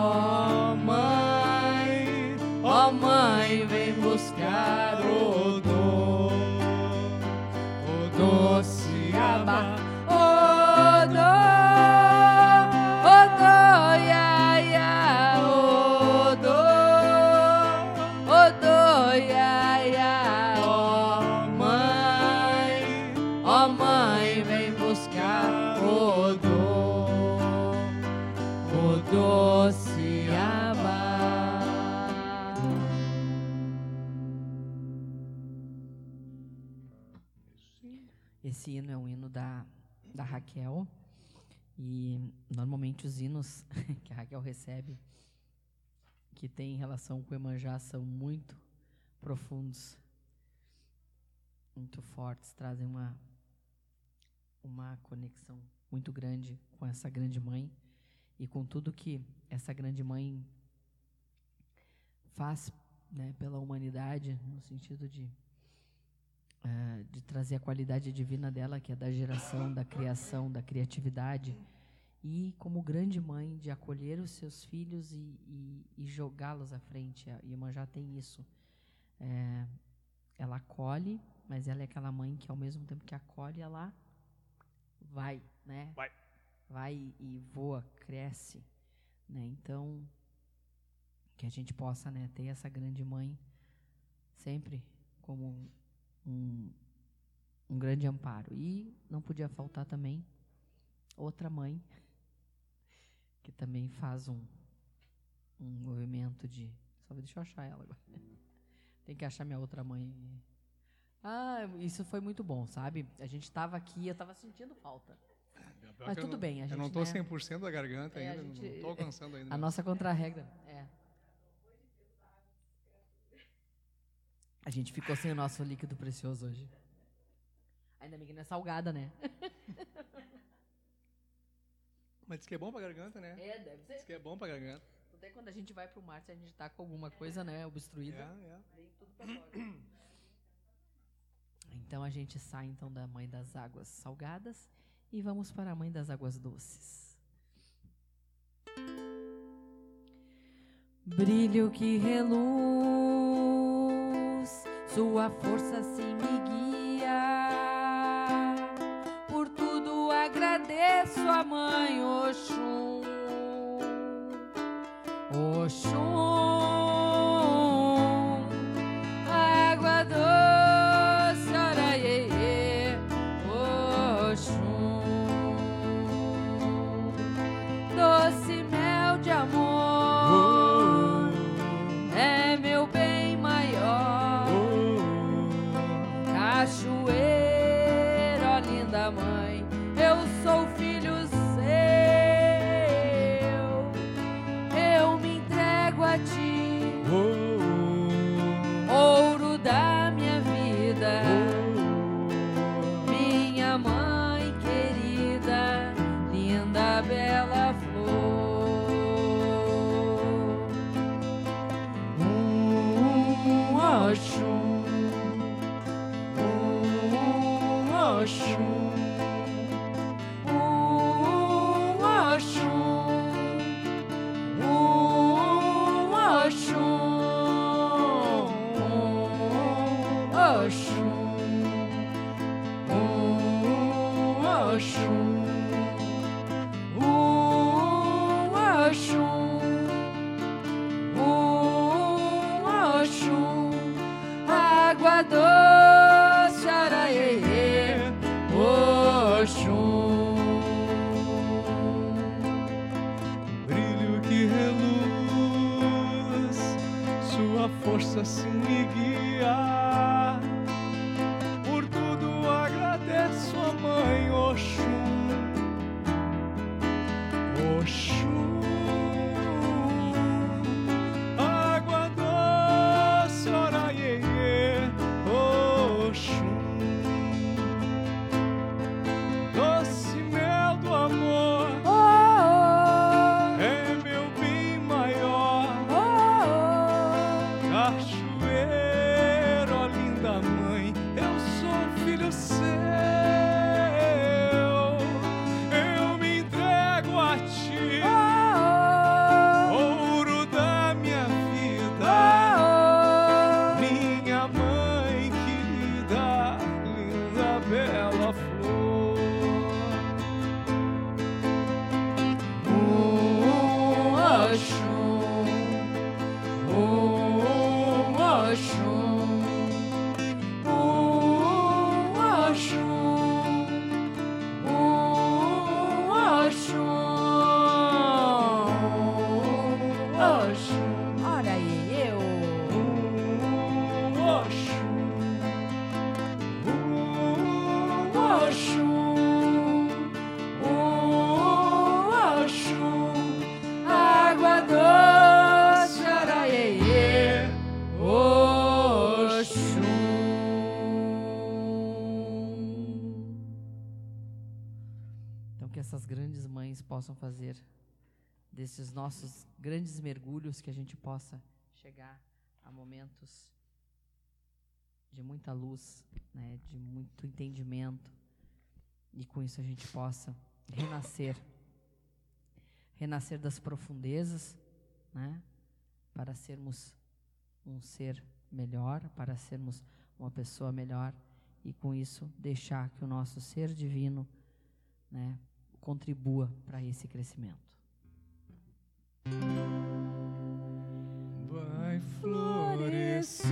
mãe, ó mãe, vem buscar Odô. Oxalá, Odô, Odô, Iaiá, Odô, Odô, Iaiá, ó mãe, ó mãe, vem buscar Odô, Odô, Ciabá. Esse hino é um hino da, da Raquel, e normalmente os hinos que a Raquel recebe, que tem relação com o Iemanjá, são muito profundos, muito fortes, trazem uma, uma conexão muito grande com essa grande mãe e com tudo que essa grande mãe faz, né, pela humanidade, no sentido de de trazer a qualidade divina dela, que é da geração, da criação, da criatividade, e como grande mãe de acolher os seus filhos e, e, e jogá-los à frente. A Iemanjá tem isso. É, ela acolhe, mas ela é aquela mãe que, ao mesmo tempo que acolhe, ela vai, né? Vai. Vai e voa, cresce, né? Então, que a gente possa, né, ter essa grande mãe sempre como Um, um grande amparo. E não podia faltar também outra mãe que também faz um, um movimento de... Só deixa eu achar ela agora. Tem que achar minha outra mãe. Ah, isso foi muito bom, sabe? A gente estava aqui, eu estava sentindo falta. É, mas tudo não, bem. A gente, eu não estou, né, cem por cento da garganta é, ainda, gente, não estou alcançando ainda. A mesmo. Nossa contrarregra, é. A gente ficou sem o nosso líquido precioso hoje. Ainda bem que não é salgada, né? Mas diz que é bom pra garganta, né? É, deve ser. Diz que é bom pra garganta. Até quando a gente vai pro mar, se a gente tá com alguma coisa, né, obstruída. É, é. Vem tudo pra fora. Então a gente sai então da mãe das águas salgadas e vamos para a mãe das águas doces. Brilho que reluz sua força assim me guia. Por tudo agradeço a mãe Oxum. Oxum, água doce, ora iê iê, Oxum, doce mel de amor, é meu bem maior. Cachoeira, ó linda mãe, eu sou filho seu, eu me entrego a ti, ouro da minha vida, minha mãe querida, linda, bela flor. Um Oxum, um Oxum, um Oxum, um Oxum, um Oxum, um Oxum, um Oxum, um Oxum, água doce, ora iê iê, Oxum. Brilho que reluz, sua força assim me guia. Por tudo agradeço a mãe Oxum. Oxum, água doce, ora iê iê, Oxum, doce mel do amor, Oh, é meu bem maior. oh, oh, Cachoeira, ó linda mãe, eu sou filho seu, eu me entrego a ti, oh, ouro da minha vida, oh, minha mãe querida, linda, bela flor. Um Oxum, um Oxum, um Oxum, um Oxum, Oxum, ora iê iê, oh. um Oxum, um Oxum, um Oxum, água doce, ora iê iê, Oxum. Então, que essas grandes mães possam fazer desses nossos grandes mergulhos, que a gente possa chegar a momentos de muita luz, né, de muito entendimento, e com isso a gente possa renascer, renascer das profundezas, né, para sermos um ser melhor, para sermos uma pessoa melhor, e com isso deixar que o nosso ser divino, né, contribua para esse crescimento. Vai florescer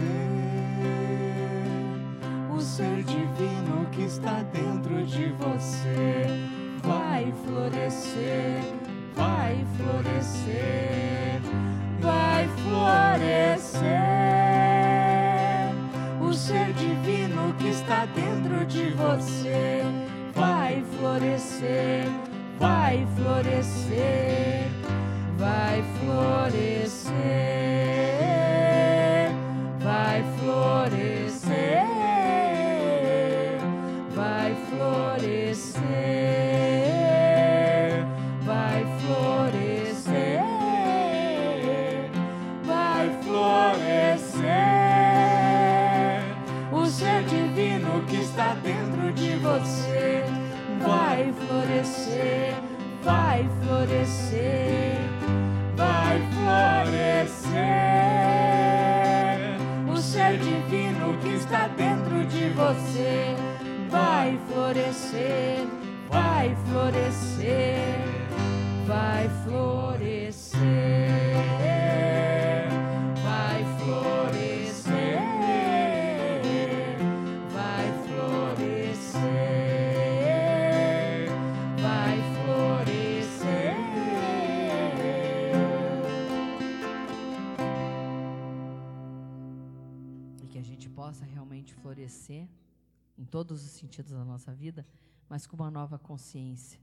o ser divino que está dentro de você. Vai florescer, vai florescer, vai florescer o ser divino que está dentro de você. Vai florescer, vai florescer, vai florescer, vai florescer, vai florescer, vai florescer, vai florescer o ser divino que está dentro de você. Vai florescer, vai florescer, vai florescer o ser divino que está dentro de você vai florescer, vai florescer, vai florescer, vai florescer, vai florescer, vai florescer. E que a gente possa realmente florescer em todos os sentidos da nossa vida, mas com uma nova consciência.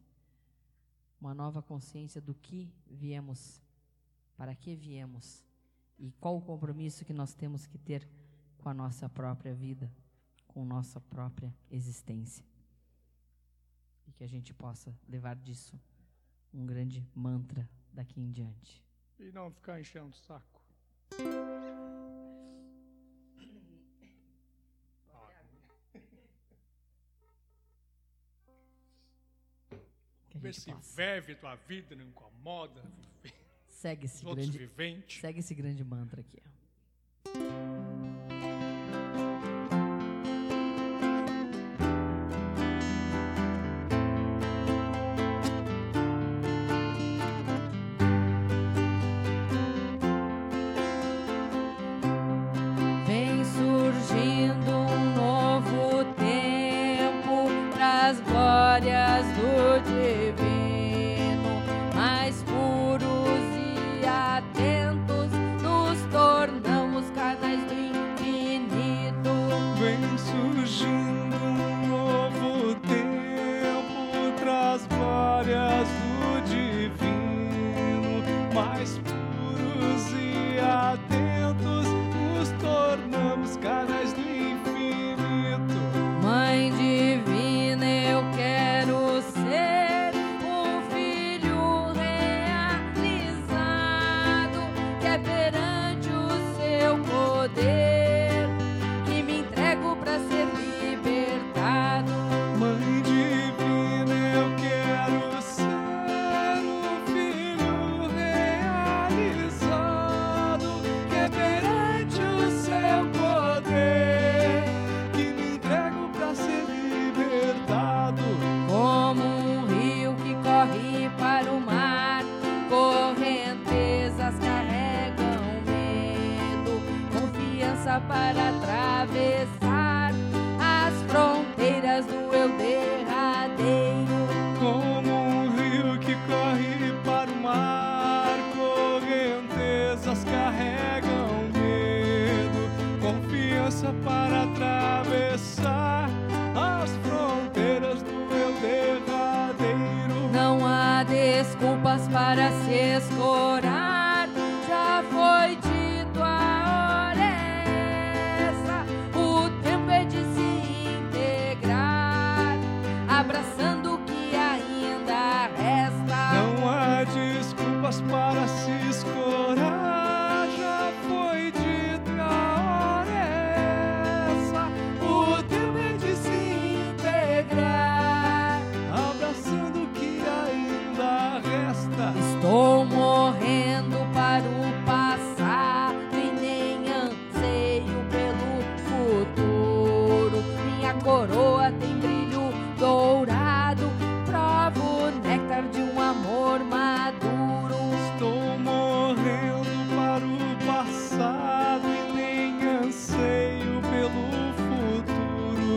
Uma nova consciência do que viemos, para que viemos e qual o compromisso que nós temos que ter com a nossa própria vida, com nossa própria existência. E que a gente possa levar disso um grande mantra daqui em diante. E não ficar enchendo o saco. Esse vive tua vida, não incomoda. Segue esse grande vivente. Segue esse grande mantra aqui. Vem surgindo um novo tempo nas glórias do dia. Para atravessar as fronteiras do eu derradeiro, como um rio que corre para o mar, correntezas carregam medo, confiança para atravessar as fronteiras do eu derradeiro. Não há desculpas para se escorar, já foi dito. Para se escorar, já foi dito, a hora é essa. O tempo é de se integrar, abraçando o que ainda resta. Estou morrendo para o passado e nem anseio pelo futuro. Minha coroa tem brilho dourado, provo o néctar de um amor maduro. E nem anseio pelo futuro.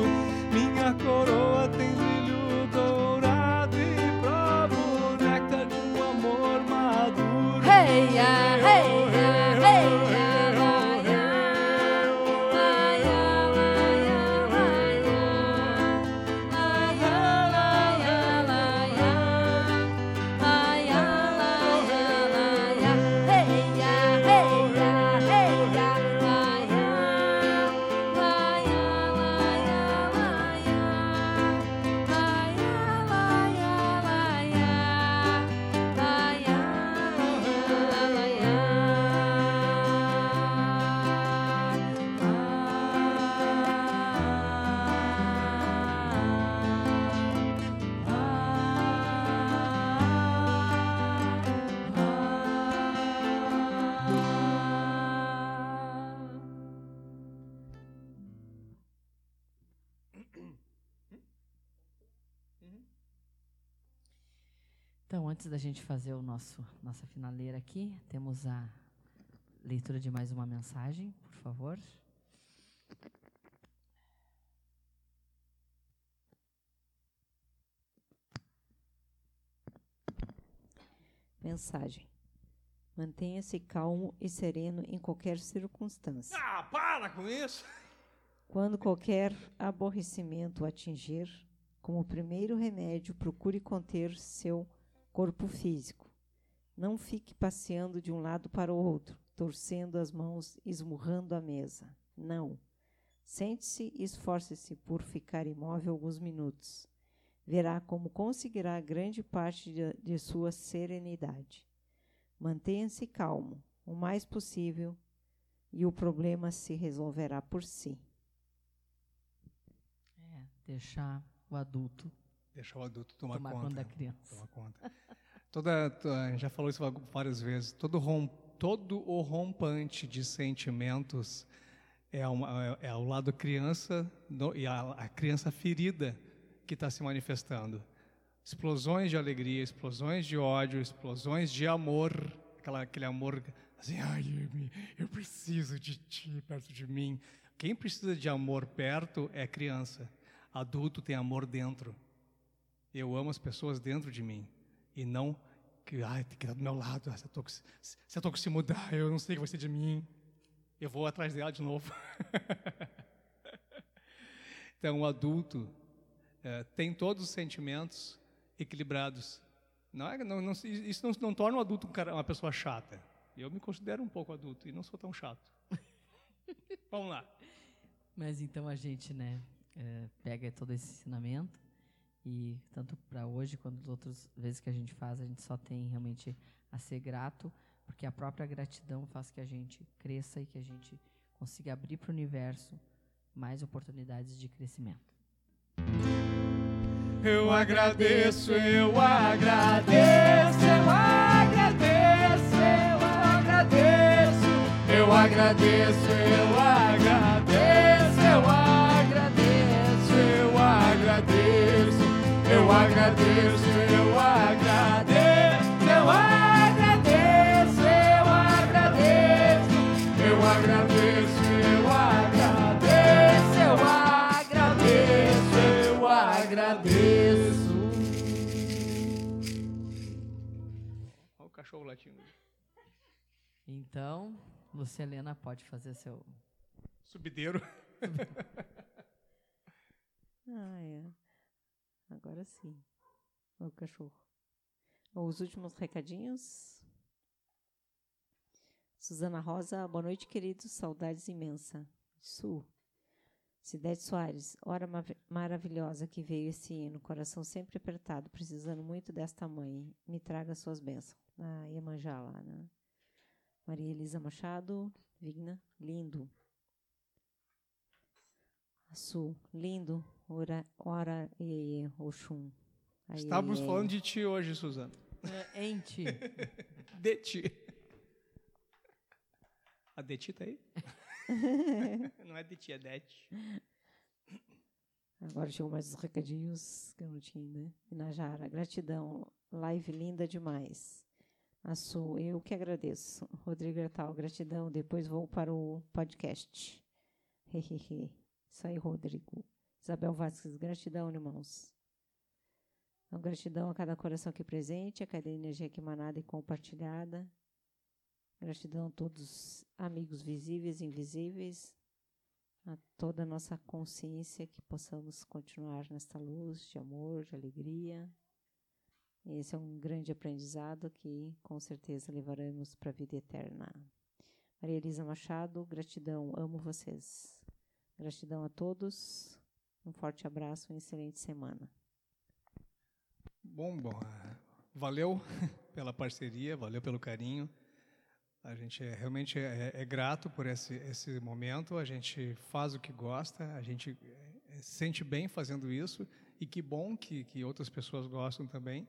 Minha coroa tem brilho dourado e provo o néctar de um amor maduro. Hey, yeah, hey, yeah, hey, yeah. Yeah. Então, antes da gente fazer o nosso, nossa finaleira aqui, temos a leitura de mais uma mensagem, por favor. Mensagem. Mantenha-se calmo e sereno em qualquer circunstância. Ah, para com isso! Quando qualquer aborrecimento atingir, como primeiro remédio, procure conter seu corpo físico. Não fique passeando de um lado para o outro, torcendo as mãos, esmurrando a mesa. Não. Sente-se e esforce-se por ficar imóvel alguns minutos. Verá como conseguirá grande parte de, de sua serenidade. Mantenha-se calmo, o mais possível, e o problema se resolverá por si. É, deixar o adulto. Deixar o adulto tomar, tomar conta, conta da criança. Tomar conta. Toda, a gente já falou isso várias vezes. Todo, rom, todo o rompante de sentimentos é, uma, é, é ao lado criança no, e a, a criança ferida que está se manifestando. Explosões de alegria, explosões de ódio, explosões de amor, aquela, aquele amor assim, ai, eu preciso de ti perto de mim. Quem precisa de amor perto é criança. Adulto tem amor dentro. Eu amo as pessoas dentro de mim e não que, ai, tem que estar do meu lado, se a Toco se, se, se mudar, eu não sei o que vai ser de mim, eu vou atrás dela de novo. Então, o adulto É, tem todos os sentimentos equilibrados. Não é, não, não, isso não, não torna o adulto um cara, uma pessoa chata. Eu me considero um pouco adulto e não sou tão chato. Vamos lá. Mas então a gente, né, é, pega todo esse ensinamento e tanto para hoje quanto as outras vezes que a gente faz, a gente só tem realmente a ser grato, porque a própria gratidão faz que a gente cresça e que a gente consiga abrir para o universo mais oportunidades de crescimento. Eu agradeço, eu agradeço, eu agradeço, eu agradeço, eu agradeço, eu agradeço, eu agradeço, eu agradeço, eu agradeço, eu agradeço, eu agradeço, eu agradeço, eu agradeço, eu agradeço, eu agradeço, eu agradeço. Cachorro latindo. Então, Lúcia Helena pode fazer seu subideiro. Ah, é. Agora sim. O cachorro. Os últimos recadinhos. Suzana Rosa, boa noite, queridos. Saudades imensa. Su. Zidete Soares, hora ma- maravilhosa que veio esse hino. Coração sempre apertado, precisando muito desta mãe. Me traga suas bênçãos. Na Iemanjá lá, né? Maria Elisa Machado, Vigna, lindo. Açu, lindo. Ora, ora, e, Oxum. Aie, Estamos aie. falando de ti hoje, Suzana. É, em ti. De ti. A de ti tá aí? Não é de ti, é de ti. Agora chegou mais os recadinhos que eu não tinha, né? Inajara, gratidão. Live linda demais. A Su, eu que agradeço. Rodrigo Hertal, gratidão. Depois vou para o podcast. Hehehe. Isso aí, Rodrigo. Isabel Vasques, gratidão, irmãos. Então, gratidão a cada coração aqui presente, a cada energia aqui manada e compartilhada. Gratidão a todos amigos visíveis e invisíveis, a toda a nossa consciência, que possamos continuar nesta luz de amor, de alegria. Esse é um grande aprendizado que, com certeza, levaremos para a vida eterna. Maria Elisa Machado, gratidão, amo vocês. Gratidão a todos, um forte abraço e uma excelente semana. Bom, bom, valeu pela parceria, valeu pelo carinho. A gente é, realmente é, é grato por esse, esse momento, a gente faz o que gosta, a gente sente bem fazendo isso, e que bom que, que outras pessoas gostam também.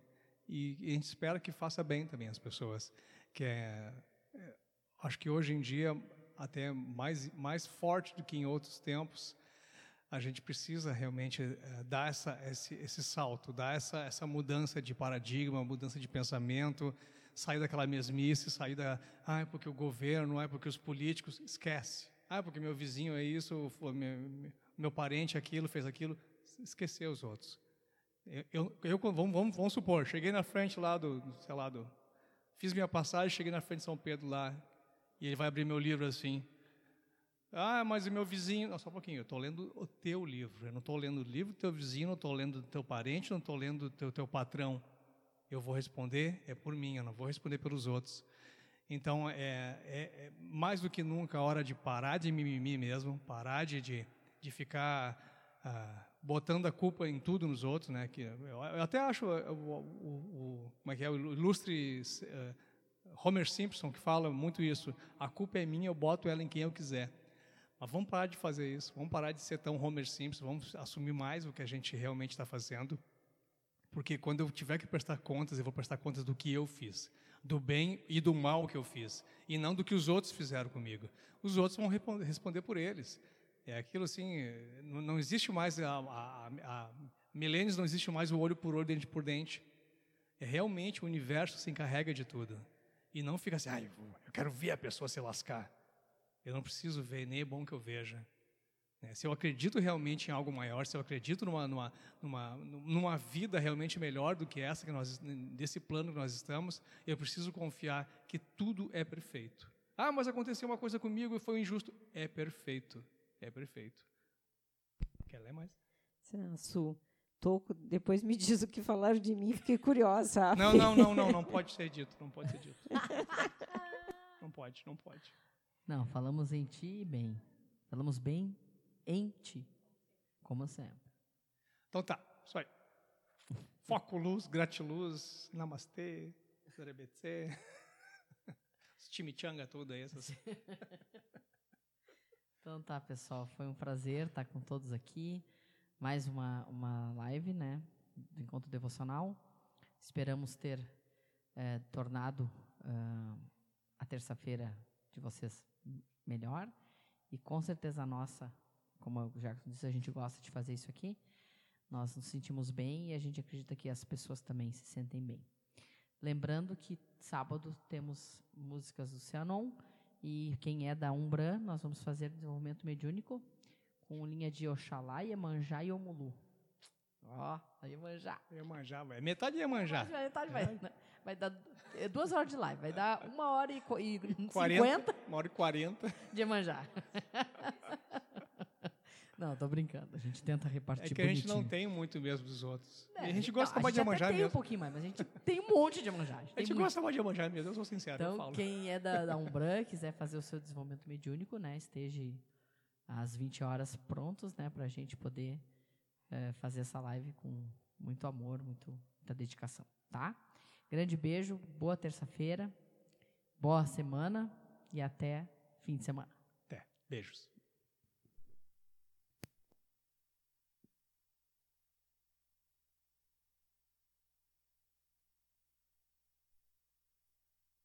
E a gente espera que faça bem também as pessoas, que é, é, acho que hoje em dia até mais mais forte do que em outros tempos a gente precisa realmente uh, dar essa, esse, esse salto, dar essa, essa mudança de paradigma, mudança de pensamento, sair daquela mesmice, sair da... Ah, é porque o governo, ah, é porque os políticos... Esquece. Ah, é porque meu vizinho é isso, meu, meu parente é aquilo, fez aquilo. Esquecer os outros. Eu, eu, eu, vamos, vamos, vamos supor, cheguei na frente lá do... Sei lá, do fiz minha passagem, cheguei na frente de São Pedro lá, e ele vai abrir meu livro assim... Ah, mas o meu vizinho... Não, só um pouquinho, eu estou lendo o teu livro. Eu não estou lendo o livro do teu vizinho, não estou lendo do teu parente, não estou lendo do teu, teu patrão. Eu vou responder, é por mim, eu não vou responder pelos outros. Então, é, é, é mais do que nunca a hora de parar de mimimi mesmo, parar de, de, de ficar ah, botando a culpa em tudo nos outros. Né? Que eu, eu até acho o, o, o, como é que é, o ilustre uh, Homer Simpson, que fala muito isso. A culpa é minha, eu boto ela em quem eu quiser. Mas vamos parar de fazer isso, vamos parar de ser tão Homer Simpson, vamos assumir mais o que a gente realmente está fazendo, porque quando eu tiver que prestar contas, eu vou prestar contas do que eu fiz, do bem e do mal que eu fiz, e não do que os outros fizeram comigo. Os outros vão responder por eles. É aquilo assim, não existe mais, a, a, a, milênios não existe mais o olho por olho, dente por dente. É realmente o universo se encarrega de tudo. E não fica assim, ah, eu quero ver a pessoa se lascar. Eu não preciso ver, nem é bom que eu veja. Né? Se eu acredito realmente em algo maior, se eu acredito numa, numa, numa, numa vida realmente melhor do que essa, que nós, desse plano que nós estamos, eu preciso confiar que tudo é perfeito. Ah, mas aconteceu uma coisa comigo e foi injusto. É perfeito, é perfeito. Quer ler mais? Não, Su, tô, depois me diz o que falaram de mim, fiquei curiosa. Não, não, não, não, não pode ser dito, não pode ser dito. Não pode, não pode. Não, falamos em ti e bem. Falamos bem em ti, como sempre. Então tá, isso aí. Foco, luz, gratiluz, namastê, zarebetsê, os chimichanga tudo aí. Essas... Então tá, pessoal, foi um prazer estar com todos aqui. Mais uma, uma live, né, do Encontro Devocional. Esperamos ter eh, tornado uh, a terça-feira de vocês melhor, e com certeza a nossa, como o Jackson disse, a gente gosta de fazer isso aqui, nós nos sentimos bem e a gente acredita que as pessoas também se sentem bem. Lembrando que sábado temos músicas do CEAnon, e quem é da Umbra, nós vamos fazer desenvolvimento mediúnico com linha de Oxalá, Iemanjá e Omulu. Ó, oh, Iemanjá. Iemanjá, vai. Metade Iemanjá. Metade vai. Metade vai. Vai dar duas horas de live, vai dar uma hora e, e quarenta, cinquenta. Uma hora e quarenta. De Iemanjá. Não, tô brincando. A gente tenta repartir. É que a bonitinho. Gente não tem muito mesmo dos outros. É, e a gente não, gosta mais de Iemanjá mesmo. A gente tem um pouquinho mais, mas a gente tem um monte de Iemanjá. A gente, a gente gosta mais de Iemanjá mesmo, eu sou sincero. Então, eu falo. Quem é da, da Umbra, quiser fazer o seu desenvolvimento mediúnico, né, esteja às vinte horas prontos, né, pra gente poder é, fazer essa live com muito amor, muito, muita dedicação, tá? Grande beijo, boa terça-feira, boa semana e até fim de semana. Até. Beijos.